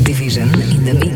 DJ Division in the mix.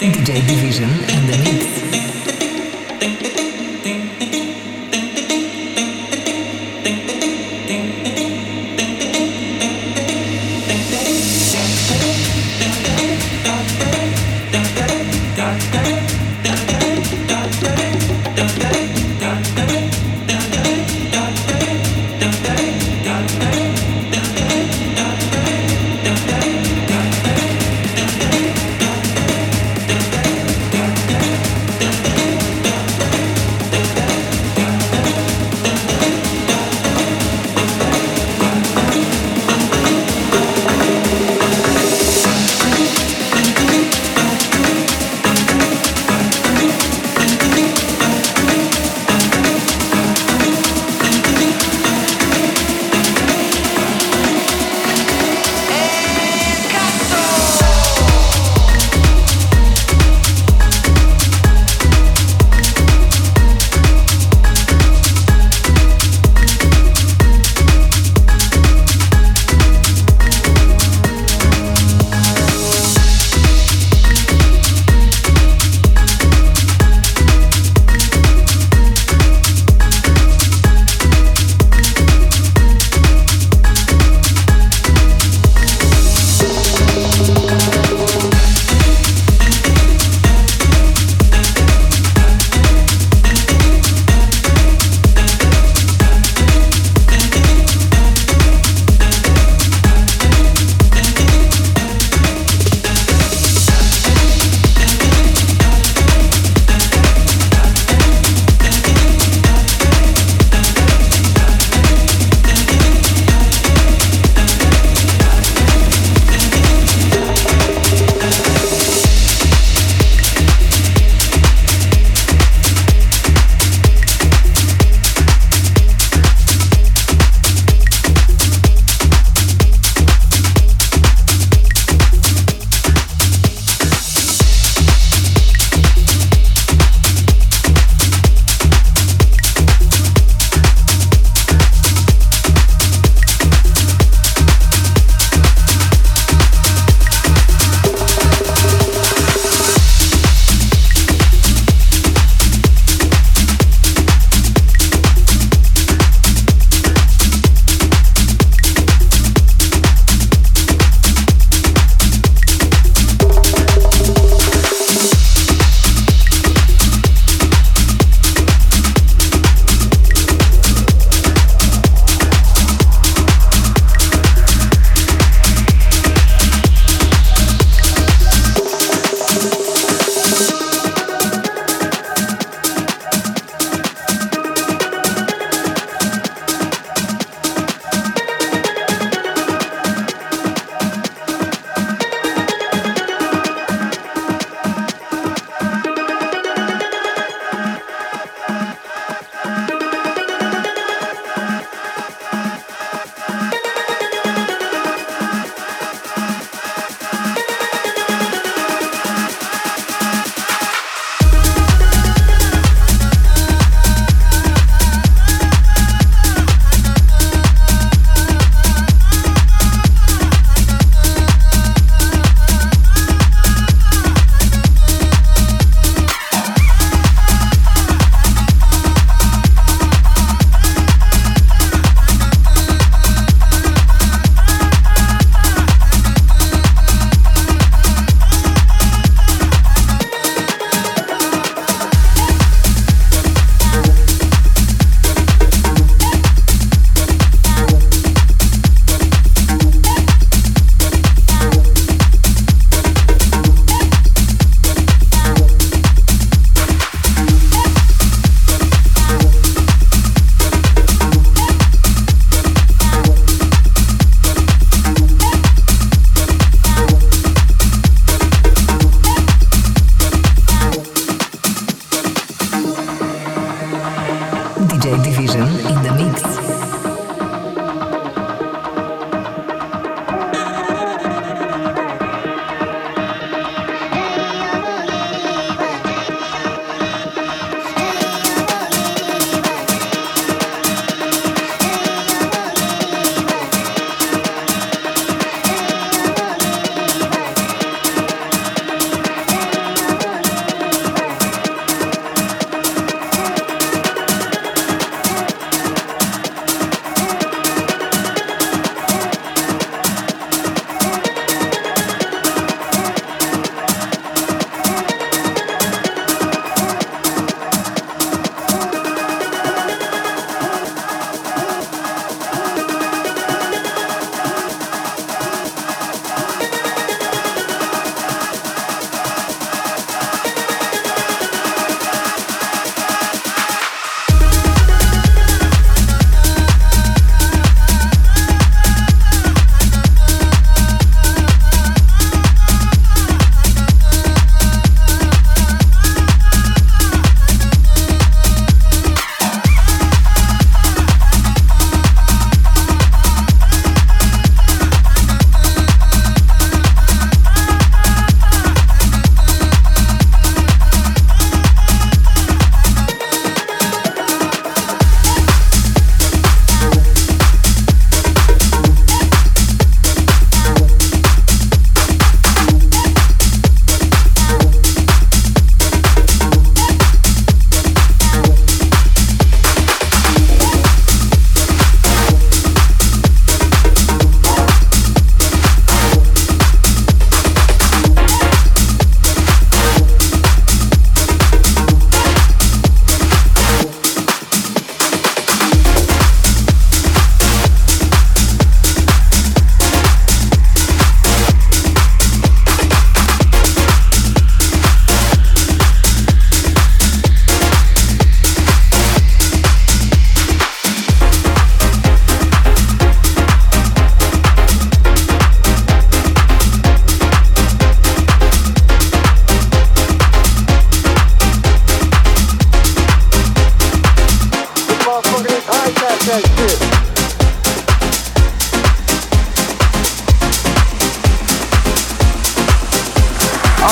J Division and the Mix.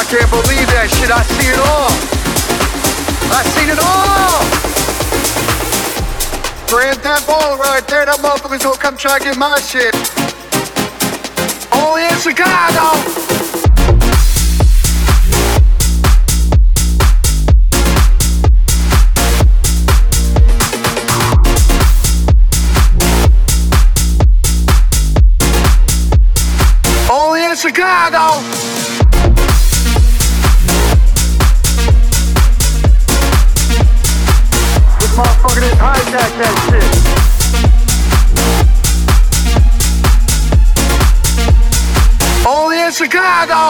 can't believe that shit. I see it all. I seen it all. Grab that ball right there. That motherfucker's gonna come try to get my shit. Only in Chicago. Chicago! This motherfucker didn't hijack that shit. Only in Chicago!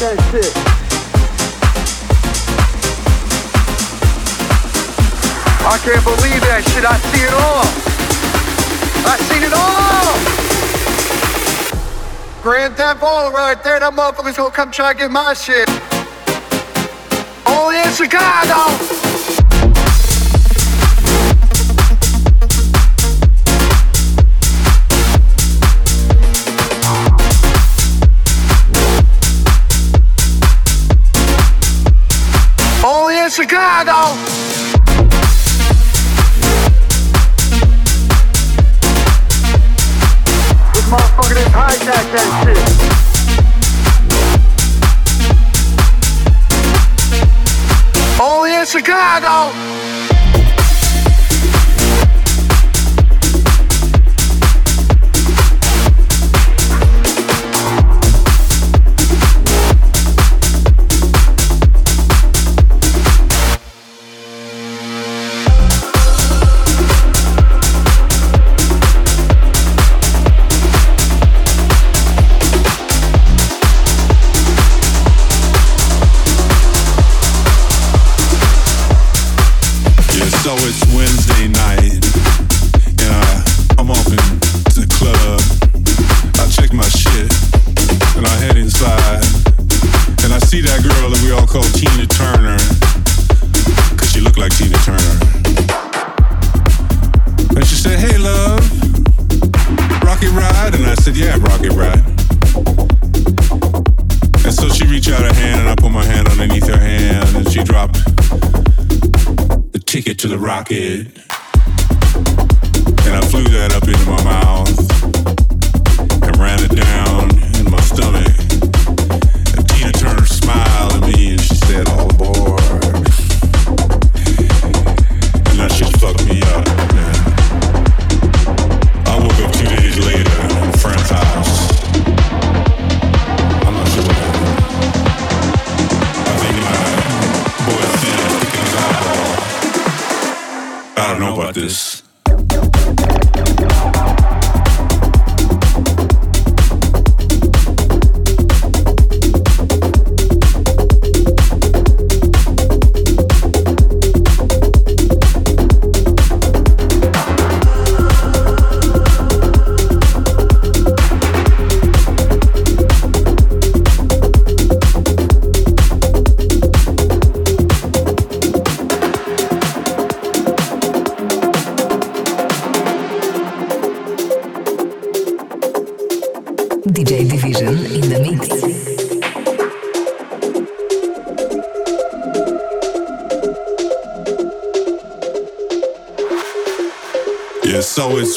That shit. I can't believe that shit. I see it all. I seen it all. Grab that ball right there. That motherfucker's gonna come try to get my shit. Only in Chicago. Chicago! This motherfucker didn't hijack that shit. Only in Chicago! Rocket, and I flew that up into my mouth and ran it down in my stomach. And Tina Turner smiled at me and she said, "All aboard." And that shit fucked me up. Man. I woke up 2 days later in a friend's house. I'm not sure what happened. I think my boy Sam picked his eyeball. I don't know about this. So it's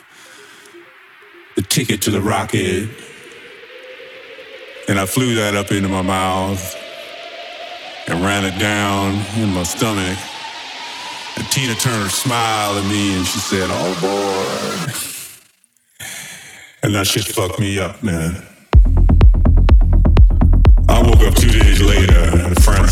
the ticket to the rocket, and I flew that up into my mouth and ran it down in my stomach. And Tina Turner smiled at me and she said, "All aboard." And that shit fucked me up, man. I woke up 2 days later and a friend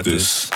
about this.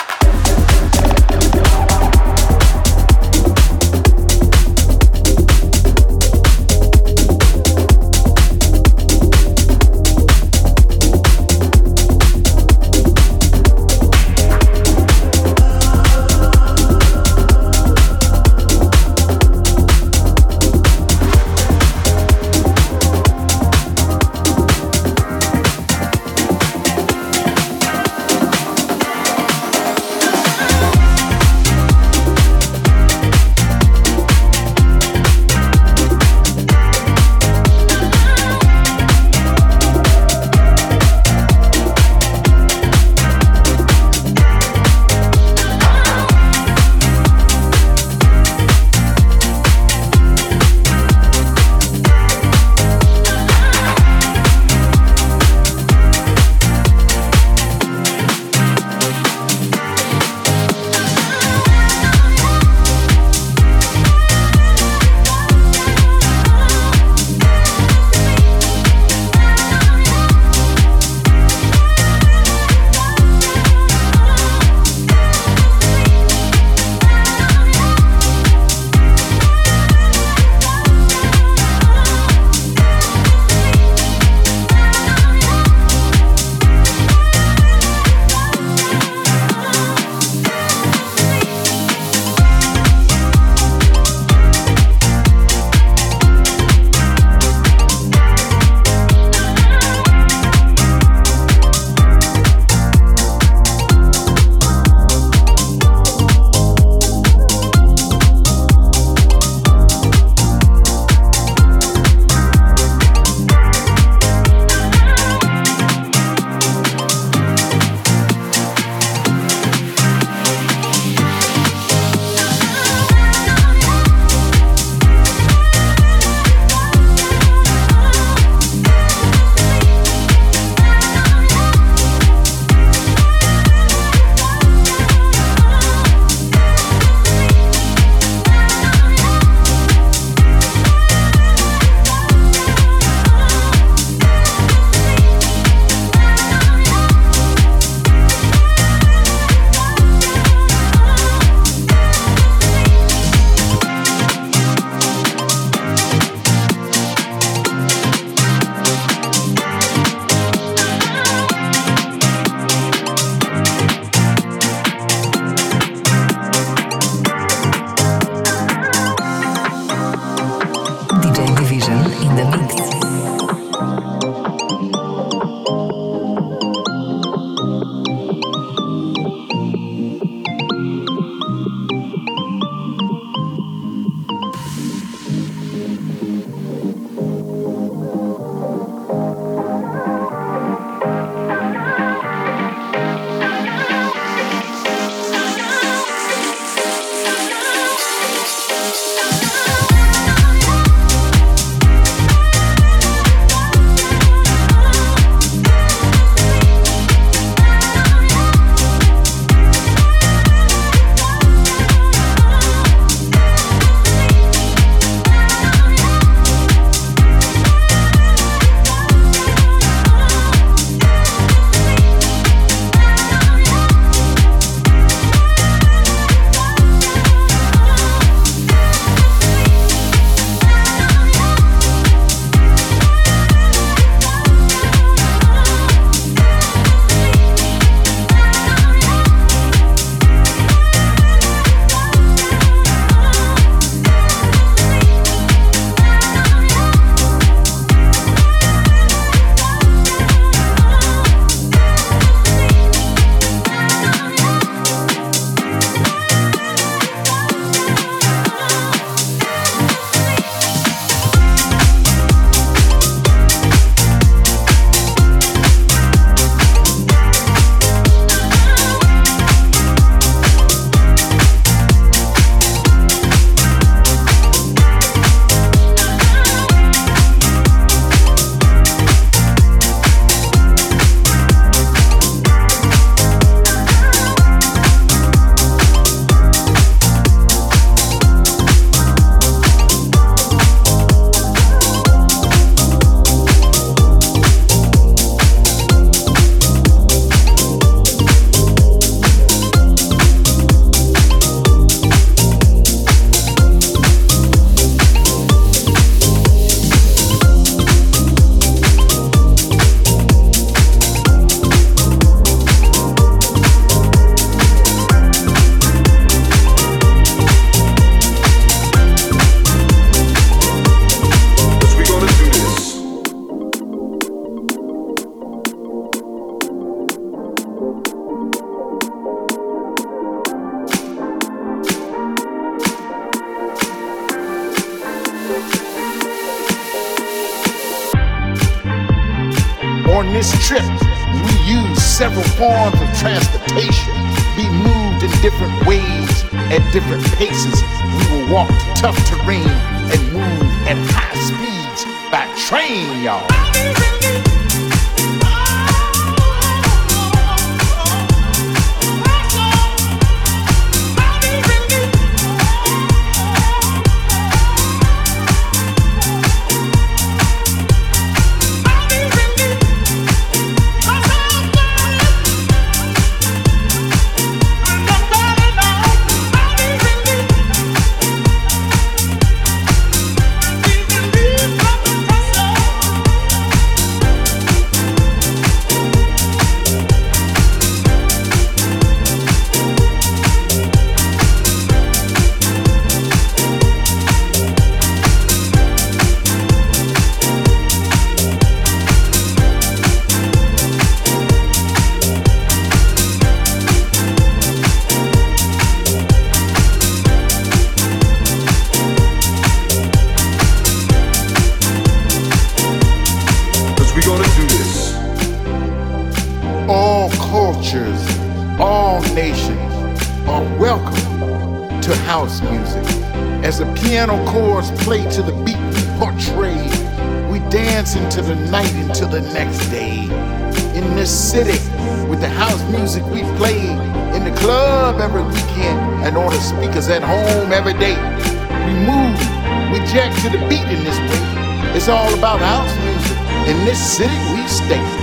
On this trip, we use several forms of transportation. Be moved in different ways, at different paces. We will walk tough terrain and move at high speeds by train, y'all. All nations are welcome to house music. As the piano chords play to the beat we portray, we dance into the night until the next day. In this city, with the house music we play, in the club every weekend, and on the speakers at home every day. We move, we jack to the beat in this way. It's all about house music. In this city we stay.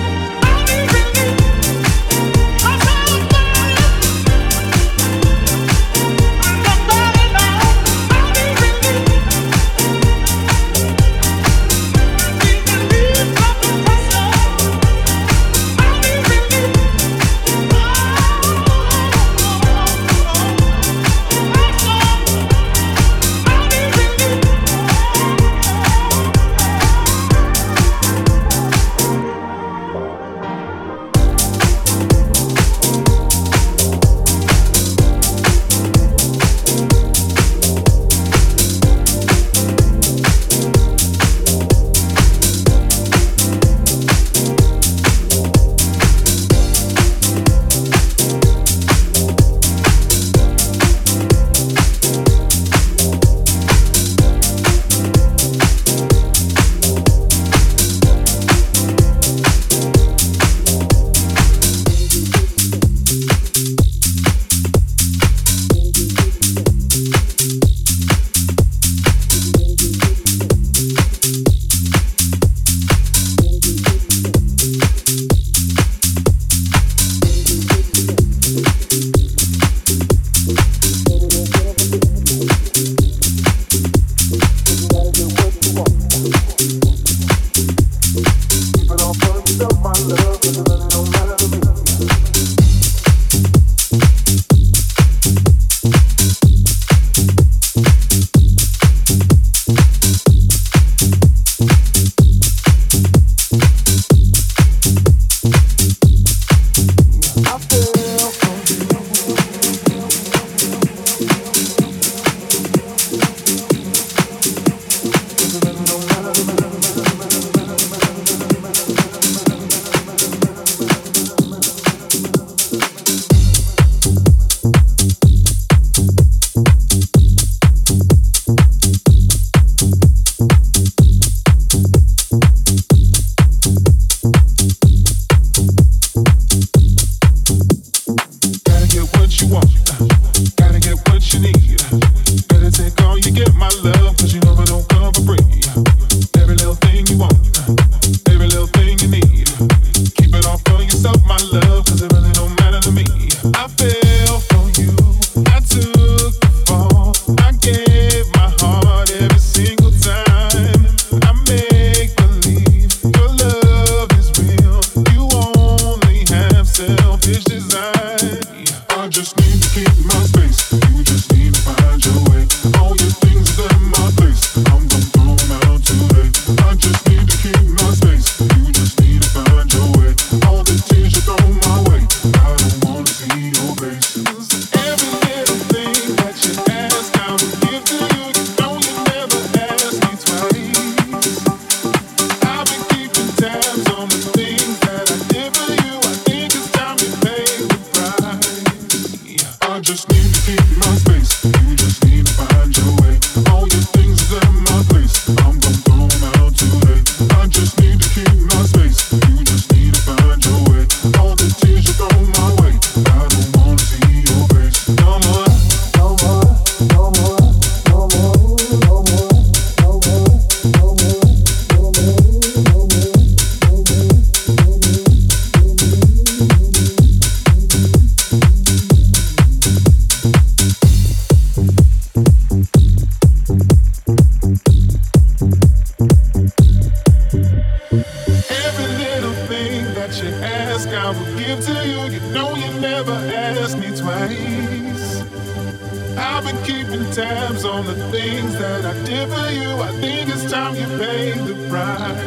tabs on the things that I did for you. I think it's time you paid the price.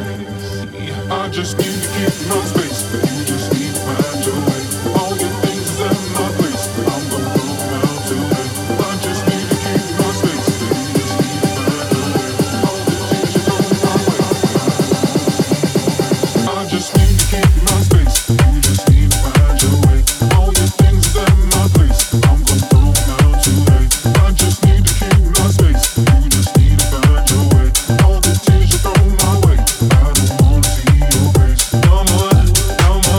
I just need to keep my space, but you just need to find your way. All your things is out of my place, but I'm gonna go out today. I just need to keep my space, but you just need to find your way. All the things is on my way. I just need to keep my space, but you just need to find your way. All your things is out of my place, but I'm gonna go out today. I just need to keep my space, but you just need to find your way. All the things is on my way. I don't wanna see your face no more, no more.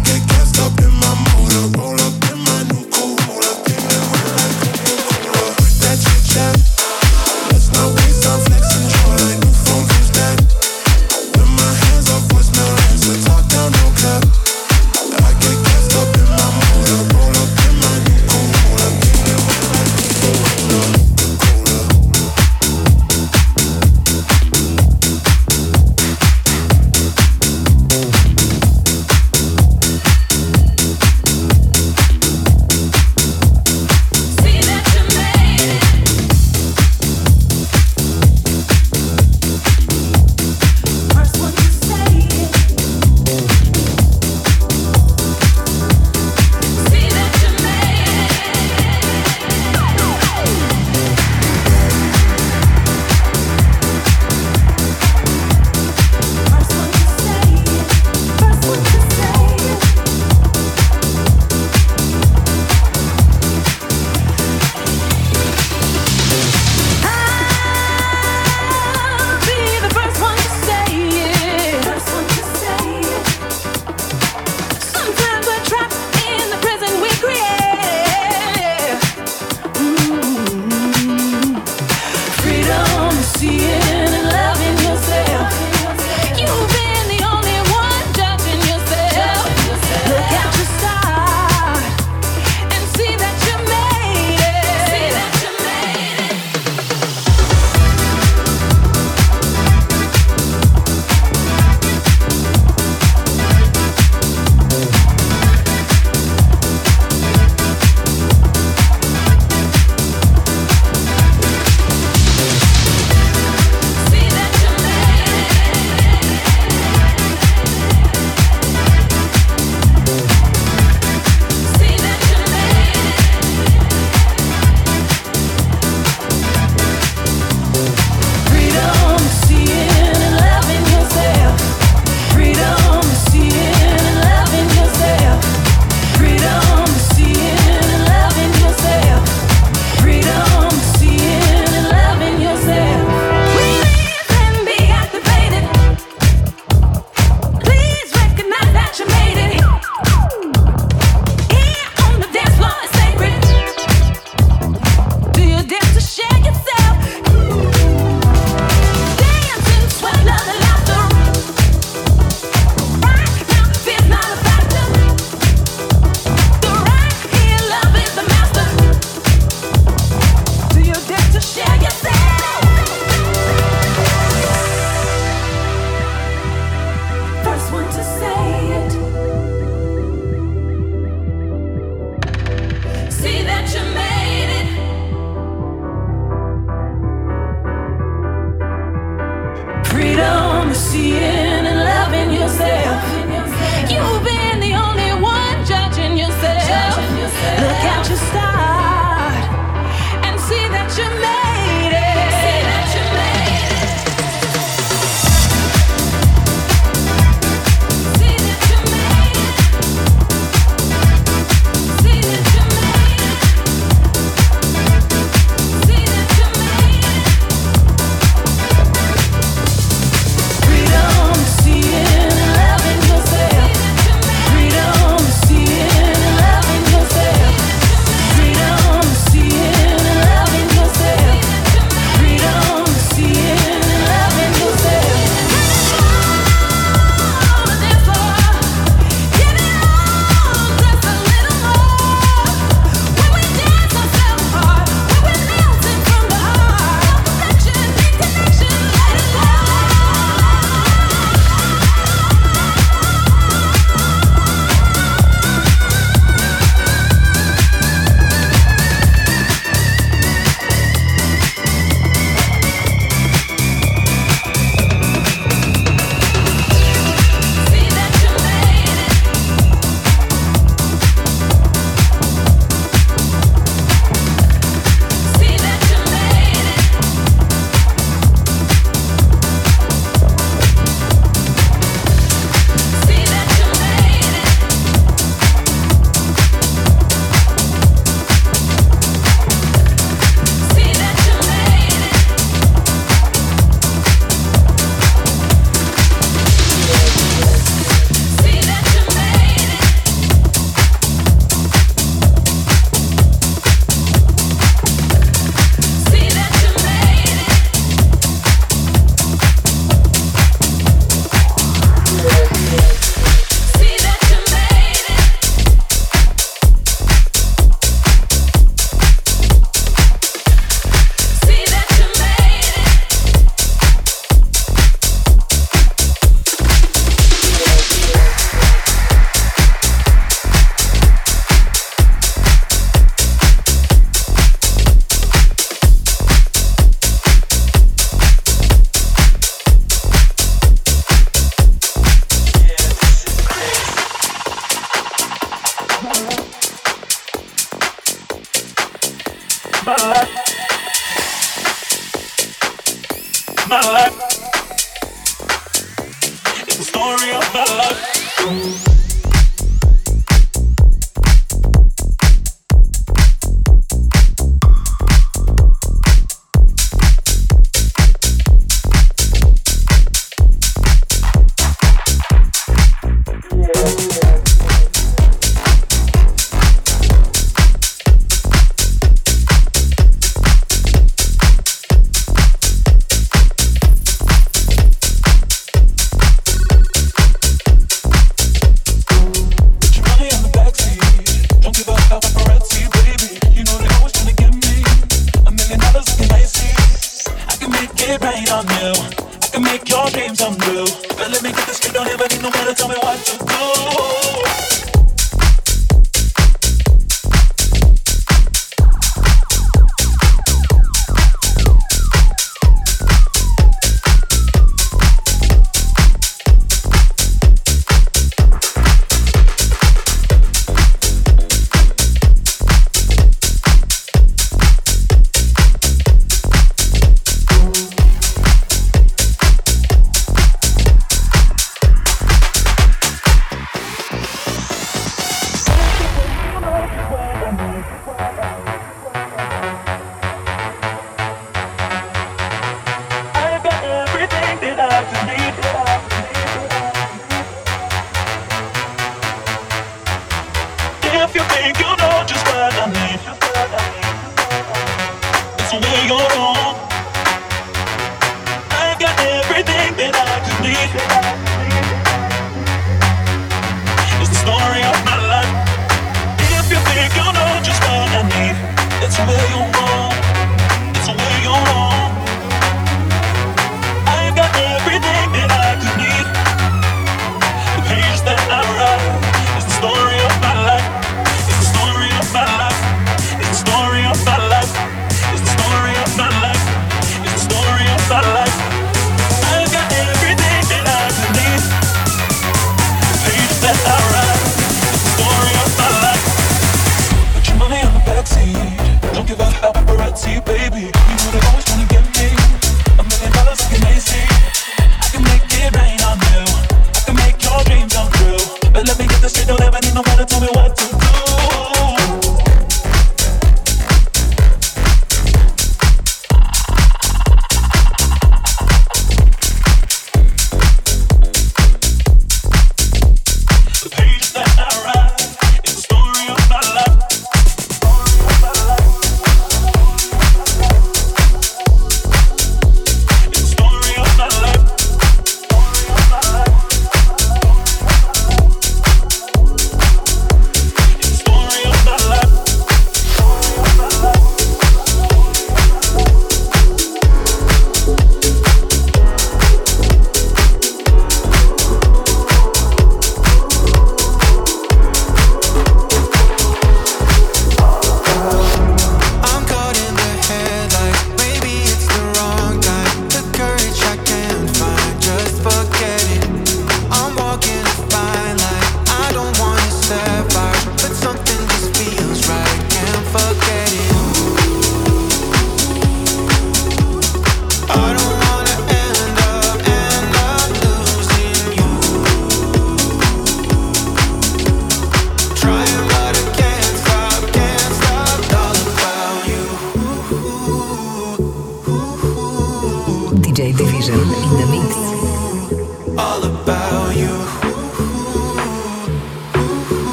get gassed up in my My life. It's the story of my life.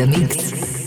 the mix.